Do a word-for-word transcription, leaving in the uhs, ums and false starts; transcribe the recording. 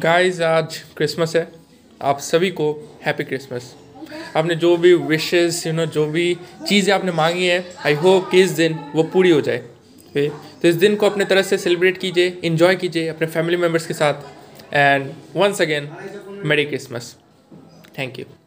Guys आज Christmas है, आप सभी को हैप्पी क्रिसमस। आपने जो भी विशेस यू नो जो भी चीज़ें आपने मांगी हैं, आई होप कि इस दिन वो पूरी हो जाए। ओके, तो इस दिन को अपने तरह से सेलिब्रेट कीजिए, एंजॉय कीजिए अपने फैमिली मेम्बर्स के साथ। And once again merry Christmas. Thank you.